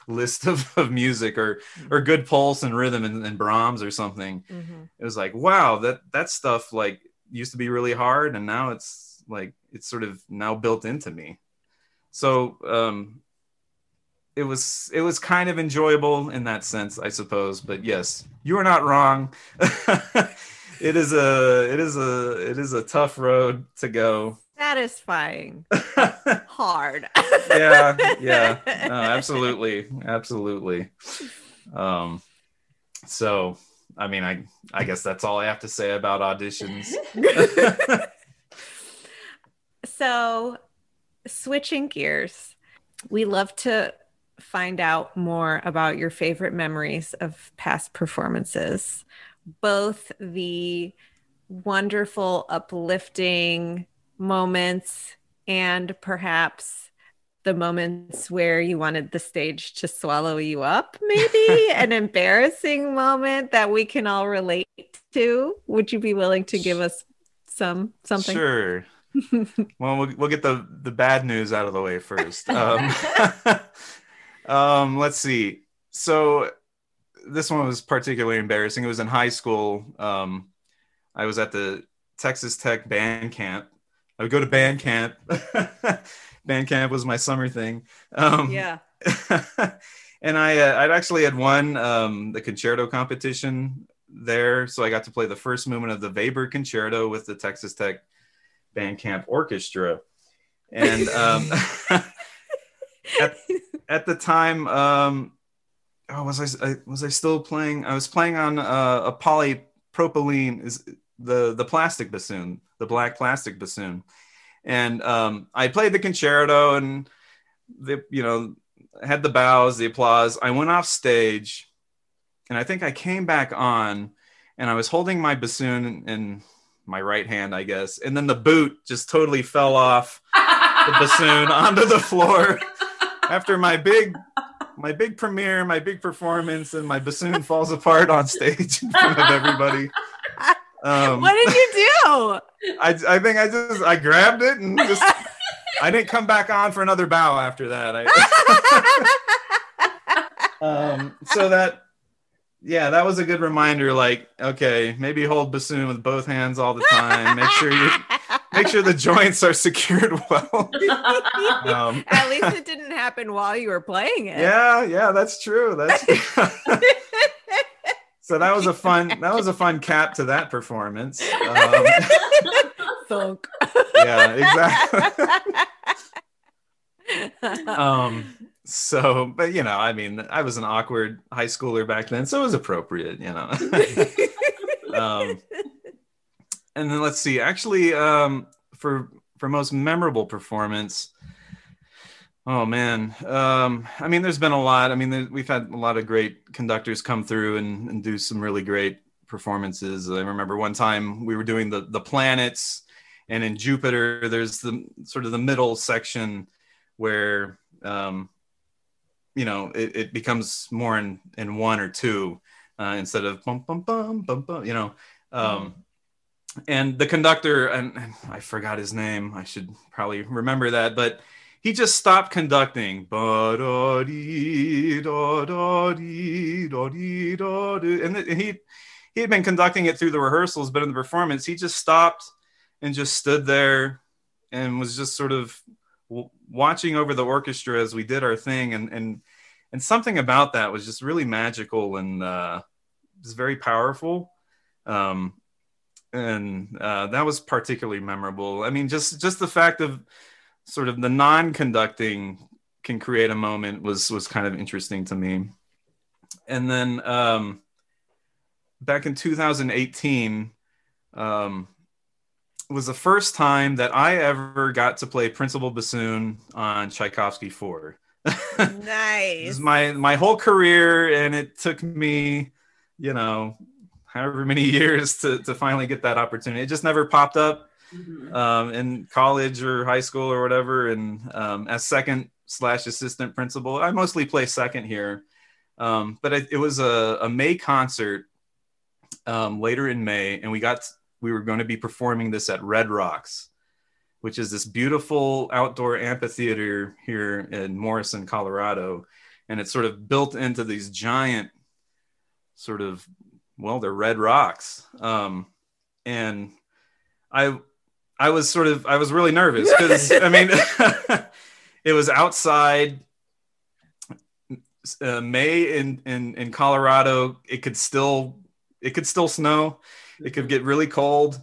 list of, of music, or, or good pulse and rhythm and, and Brahms or something. Mm-hmm. It was like, wow, that, that stuff like used to be really hard. And now it's like, it's sort of now built into me. So, um, it was, it was kind of enjoyable in that sense, I suppose, but yes, you are not wrong. It is a, it is a, it is a tough road to go. Satisfying. Hard. Yeah. Yeah. No, absolutely. Absolutely. Um, so, I mean, I, I guess that's all I have to say about auditions. So, switching gears, we love to find out more about your favorite memories of past performances, both the wonderful, uplifting moments and perhaps the moments where you wanted the stage to swallow you up, maybe an embarrassing moment that we can all relate to. Would you be willing to give us some something? Sure. Well, well, we'll get the, the bad news out of the way first. Um, um, let's see. So this one was particularly embarrassing. It was in high school. Um, I was at the Texas Tech band camp. I would go to band camp. Band camp was my summer thing. Um, yeah. And I, uh, I'd actually had won um, the concerto competition there. So I got to play the first movement of the Weber Concerto with the Texas Tech band camp orchestra. And um, at, at the time, um, oh, was I, I was I still playing? I was playing on uh, a polypropylene, is the the plastic bassoon, the black plastic bassoon. And um, I played the concerto and the, you know, had the bows, the applause. I went off stage and I think I came back on and I was holding my bassoon in my right hand, I guess. And then the boot just totally fell off the bassoon onto the floor after my big, my big premiere, my big performance, and my bassoon falls apart on stage in front of everybody. Um, what did you do? I I think I just I grabbed it and just I didn't come back on for another bow after that. I, um, so that yeah, that was a good reminder. Like, okay, maybe hold bassoon with both hands all the time. Make sure you make sure the joints are secured well. Um, At least it didn't happen while you were playing it. Yeah, yeah, that's true. That's. So that was a fun, that was a fun cap to that performance. Um, yeah, exactly. um, so, but you know, I mean, I was an awkward high schooler back then, so it was appropriate, you know. um, and then let's see, actually, um, for, for most memorable performance, oh man. Um, I mean, there's been a lot. I mean, there, we've had a lot of great conductors come through and, and do some really great performances. I remember one time we were doing the, the planets, and in Jupiter, there's the sort of the middle section where, um, you know, it, it becomes more in, in one or two, uh, instead of bum, bum, bum, bum, bum, you know, um, mm-hmm. And the conductor, and, and I forgot his name. I should probably remember that, but he just stopped conducting. And he he had been conducting it through the rehearsals, but in the performance, he just stopped and just stood there and was just sort of watching over the orchestra as we did our thing. And and and something about that was just really magical and uh, it was very powerful. Um, and uh, that was particularly memorable. I mean, just just the fact of sort of the non-conducting can create a moment was, was kind of interesting to me. And then um, back in two thousand eighteen um, was the first time that I ever got to play principal bassoon on Tchaikovsky four. Nice. It was my, my whole career. And it took me, you know, however many years to, to finally get that opportunity. It just never popped up. Um, in college or high school or whatever. And um, as second slash assistant principal, I mostly play second here. Um, but it, it was a, a May concert um, later in May. And we got, we were going to be performing this at Red Rocks, which is this beautiful outdoor amphitheater here in Morrison, Colorado. And it's sort of built into these giant sort of, well, they're red rocks. Um, and I, I was sort of, I was really nervous because I mean, it was outside uh, May in, in, in Colorado. It could still, it could still snow. it could get really cold,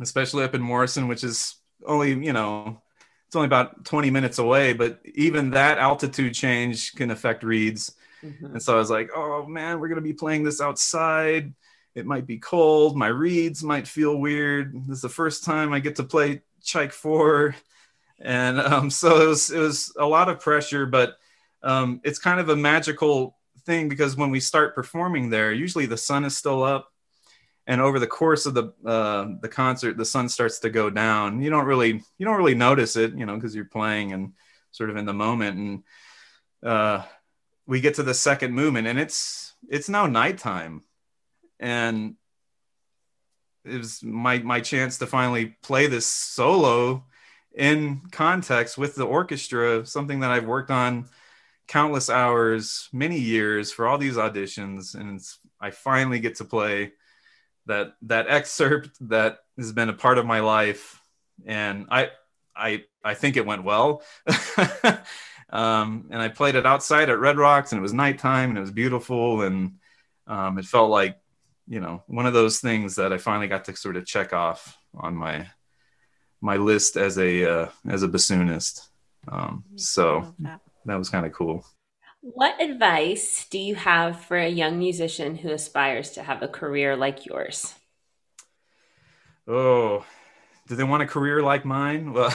especially up in Morrison, which is only, you know, it's only about twenty minutes away, but even that altitude change can affect reeds. Mm-hmm. And so I was like, oh man, we're going to be playing this outside. It might be cold. My reeds might feel weird. This is the first time I get to play Chike four. And um, so it was, it was a lot of pressure, but um, it's kind of a magical thing because when we start performing there, usually the sun is still up. And over the course of the uh, the concert, the sun starts to go down. You don't really you don't really notice it, you know, because you're playing and sort of in the moment. And uh, we get to the second movement, and it's it's now nighttime, and it was my my chance to finally play this solo in context with the orchestra, something that I've worked on countless hours, many years for all these auditions, and it's, I finally get to play that that excerpt that has been a part of my life. And I I I think it went well. um, and I played it outside at Red Rocks, and it was nighttime, and it was beautiful, and um, it felt like, you know, one of those things that I finally got to sort of check off on my my list as a uh, as a bassoonist. Um, so that. that was kind of cool. What advice do you have for a young musician who aspires to have a career like yours? Oh, do they want a career like mine? Well,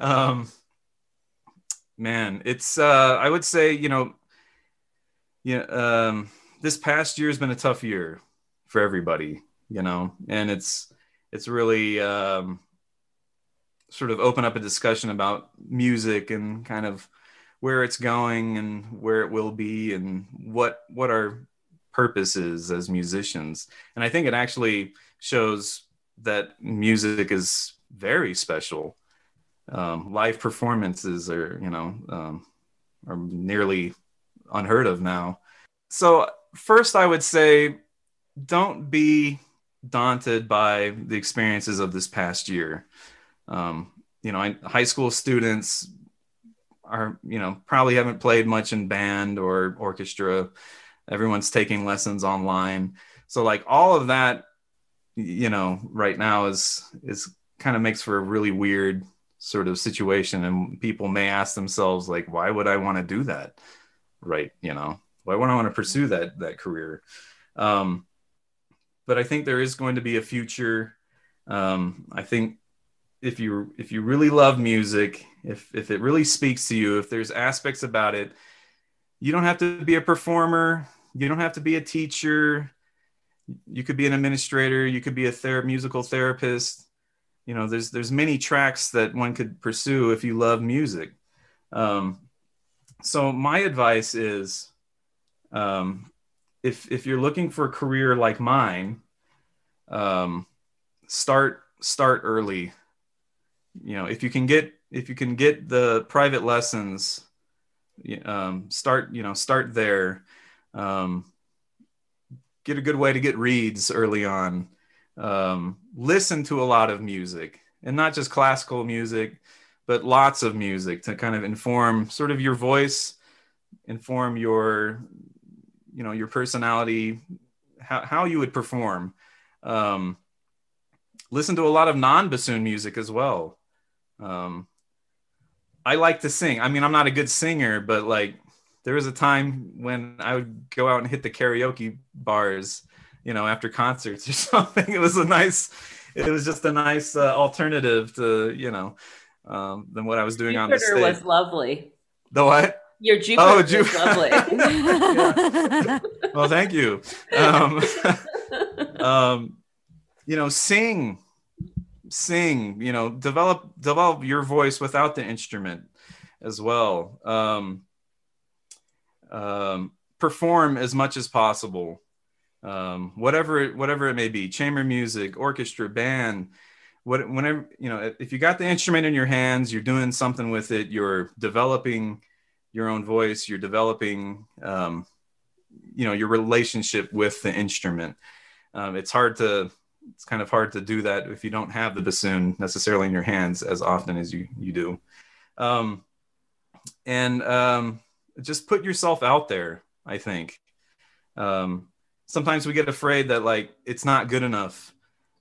um, man, it's, uh, I would say, you know, yeah, um, this past year has been a tough year for everybody, you know, and it's, it's really um, sort of open up a discussion about music and kind of where it's going and where it will be and what what our purpose is as musicians. And I think it actually shows that music is very special. Um, live performances are, you know, um, are nearly unheard of now. So first I would say, don't be daunted by the experiences of this past year. Um, you know, I, high school students are, you know, probably haven't played much in band or orchestra. Everyone's taking lessons online. So like all of that, you know, right now is, is kind of makes for a really weird sort of situation. And people may ask themselves, like, why would I want to do that? Right. You know, why would I want to pursue that, that career? Um, but I think there is going to be a future. Um, I think if you, if you really love music, If if it really speaks to you, if there's aspects about it, you don't have to be a performer. You don't have to be a teacher. You could be an administrator. You could be a ther- musical therapist. You know, there's there's many tracks that one could pursue if you love music. Um, so my advice is, um, if if you're looking for a career like mine, um, start start early. You know, if you can get if you can get the private lessons, um, start, you know, start there, um, get a good way to get reeds early on, um, listen to a lot of music, and not just classical music, but lots of music to kind of inform sort of your voice, inform your, you know, your personality, how, how you would perform. Um, listen to a lot of non-bassoon music as well. Um, I like to sing. I mean, I'm not a good singer, but like there was a time when I would go out and hit the karaoke bars, you know, after concerts or something. It was a nice, it was just a nice uh, alternative to, you know, um, than what I was doing Jupiter on the stage. Jupiter was lovely. The what? Your Jupiter oh, was Jupiter. lovely. Yeah. Well, thank you. Um, um, you know, sing. Sing, you know, develop develop your voice without the instrument as well. Um, um, perform as much as possible, um, whatever whatever it may be, chamber music, orchestra, band, what, whenever, you know, if you got the instrument in your hands, you're doing something with it, you're developing your own voice, you're developing, um, you know, your relationship with the instrument. Um, it's hard to It's kind of hard to do that if you don't have the bassoon necessarily in your hands as often as you, you do. Um, and um, just put yourself out there, I think. Um, sometimes we get afraid that like it's not good enough,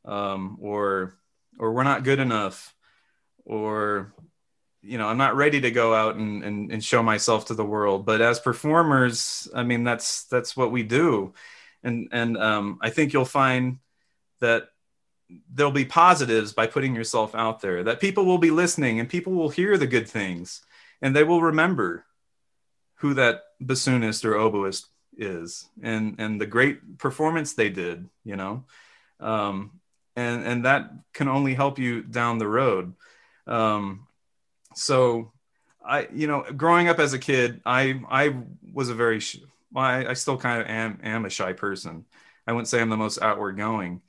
um, or or we're not good enough, or you know, I'm not ready to go out and, and, and show myself to the world. But as performers, I mean, that's that's what we do. And, and um, I think you'll find that there'll be positives by putting yourself out there, that people will be listening and people will hear the good things and they will remember who that bassoonist or oboist is and, and the great performance they did, you know, um, and, and that can only help you down the road. Um, so I, you know, growing up as a kid, I, I was a very, sh- I, I still kind of am, am a shy person. I wouldn't say I'm the most outward going.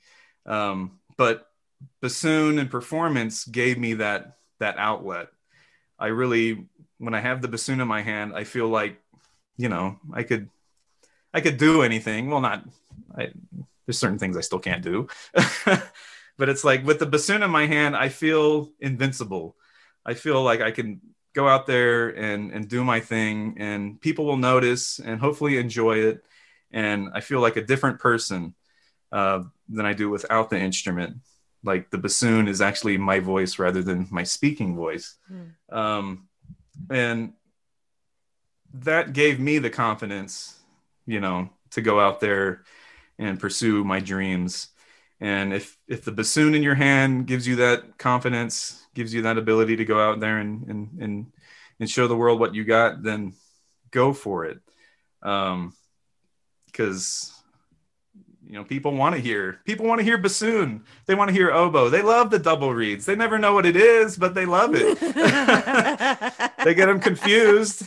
Um, but bassoon and performance gave me that, that outlet. I really, when I have the bassoon in my hand, I feel like, you know, I could, I could do anything. Well, not, I, there's certain things I still can't do, but it's like with the bassoon in my hand, I feel invincible. I feel like I can go out there and, and do my thing, and people will notice and hopefully enjoy it. And I feel like a different person uh, than I do without the instrument. Like the bassoon is actually my voice rather than my speaking voice. Mm. Um, and that gave me the confidence, you know, to go out there and pursue my dreams. And if, if the bassoon in your hand gives you that confidence, gives you that ability to go out there and, and, and, and show the world what you got, then go for it. Um, Because, you know, people want to hear, people want to hear bassoon. They want to hear oboe. They love the double reeds. They never know what it is, but they love it. They get them confused.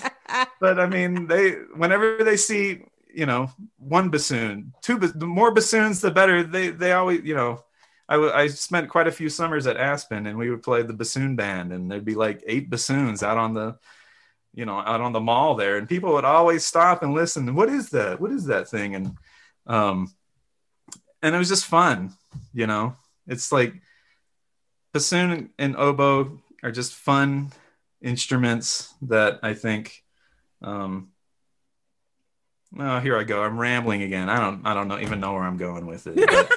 But I mean, they, whenever they see, you know, one bassoon, two, the more bassoons, the better. They, they always, you know, I, w- I spent quite a few summers at Aspen, and we would play the bassoon band, and there'd be like eight bassoons out on the, you know, out on the mall there, and people would always stop and listen. What is that? What is that thing? And, um, and it was just fun. You know, it's like bassoon and oboe are just fun instruments that I think, um, oh, here I go. I'm rambling again. I don't, I don't know, even know where I'm going with it. But,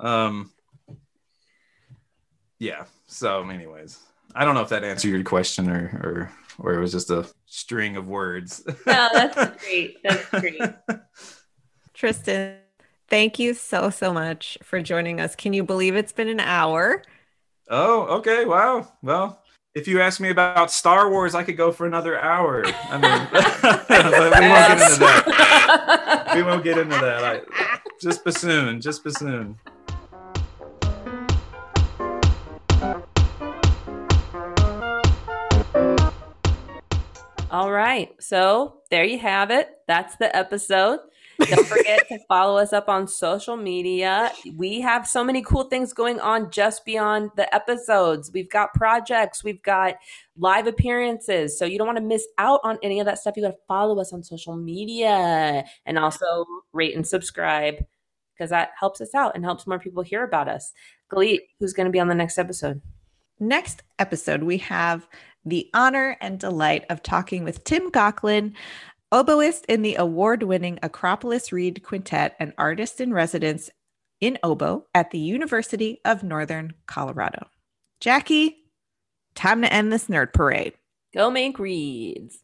um, yeah. So anyways, I don't know if that answered your question or, or, or it was just a string of words. No, that's great. That's great. Tristan, thank you so, so much for joining us. Can you believe it's been an hour? Oh, okay. Wow. Well, if you ask me about Star Wars, I could go for another hour. I mean, we won't get into that. We won't get into that. I, just bassoon, just bassoon. All right. So there you have it. That's the episode. Don't forget to follow us up on social media. We have so many cool things going on just beyond the episodes. We've got projects. We've got live appearances. So you don't want to miss out on any of that stuff. You got to follow us on social media and also rate and subscribe, because that helps us out and helps more people hear about us. Galit, who's going to be on the next episode? Next episode, we have the honor and delight of talking with Tim Gocklin, oboist in the award-winning Acropolis Reed Quintet and artist in residence in oboe at the University of Northern Colorado. Jackie, time to end this nerd parade. Go make reeds.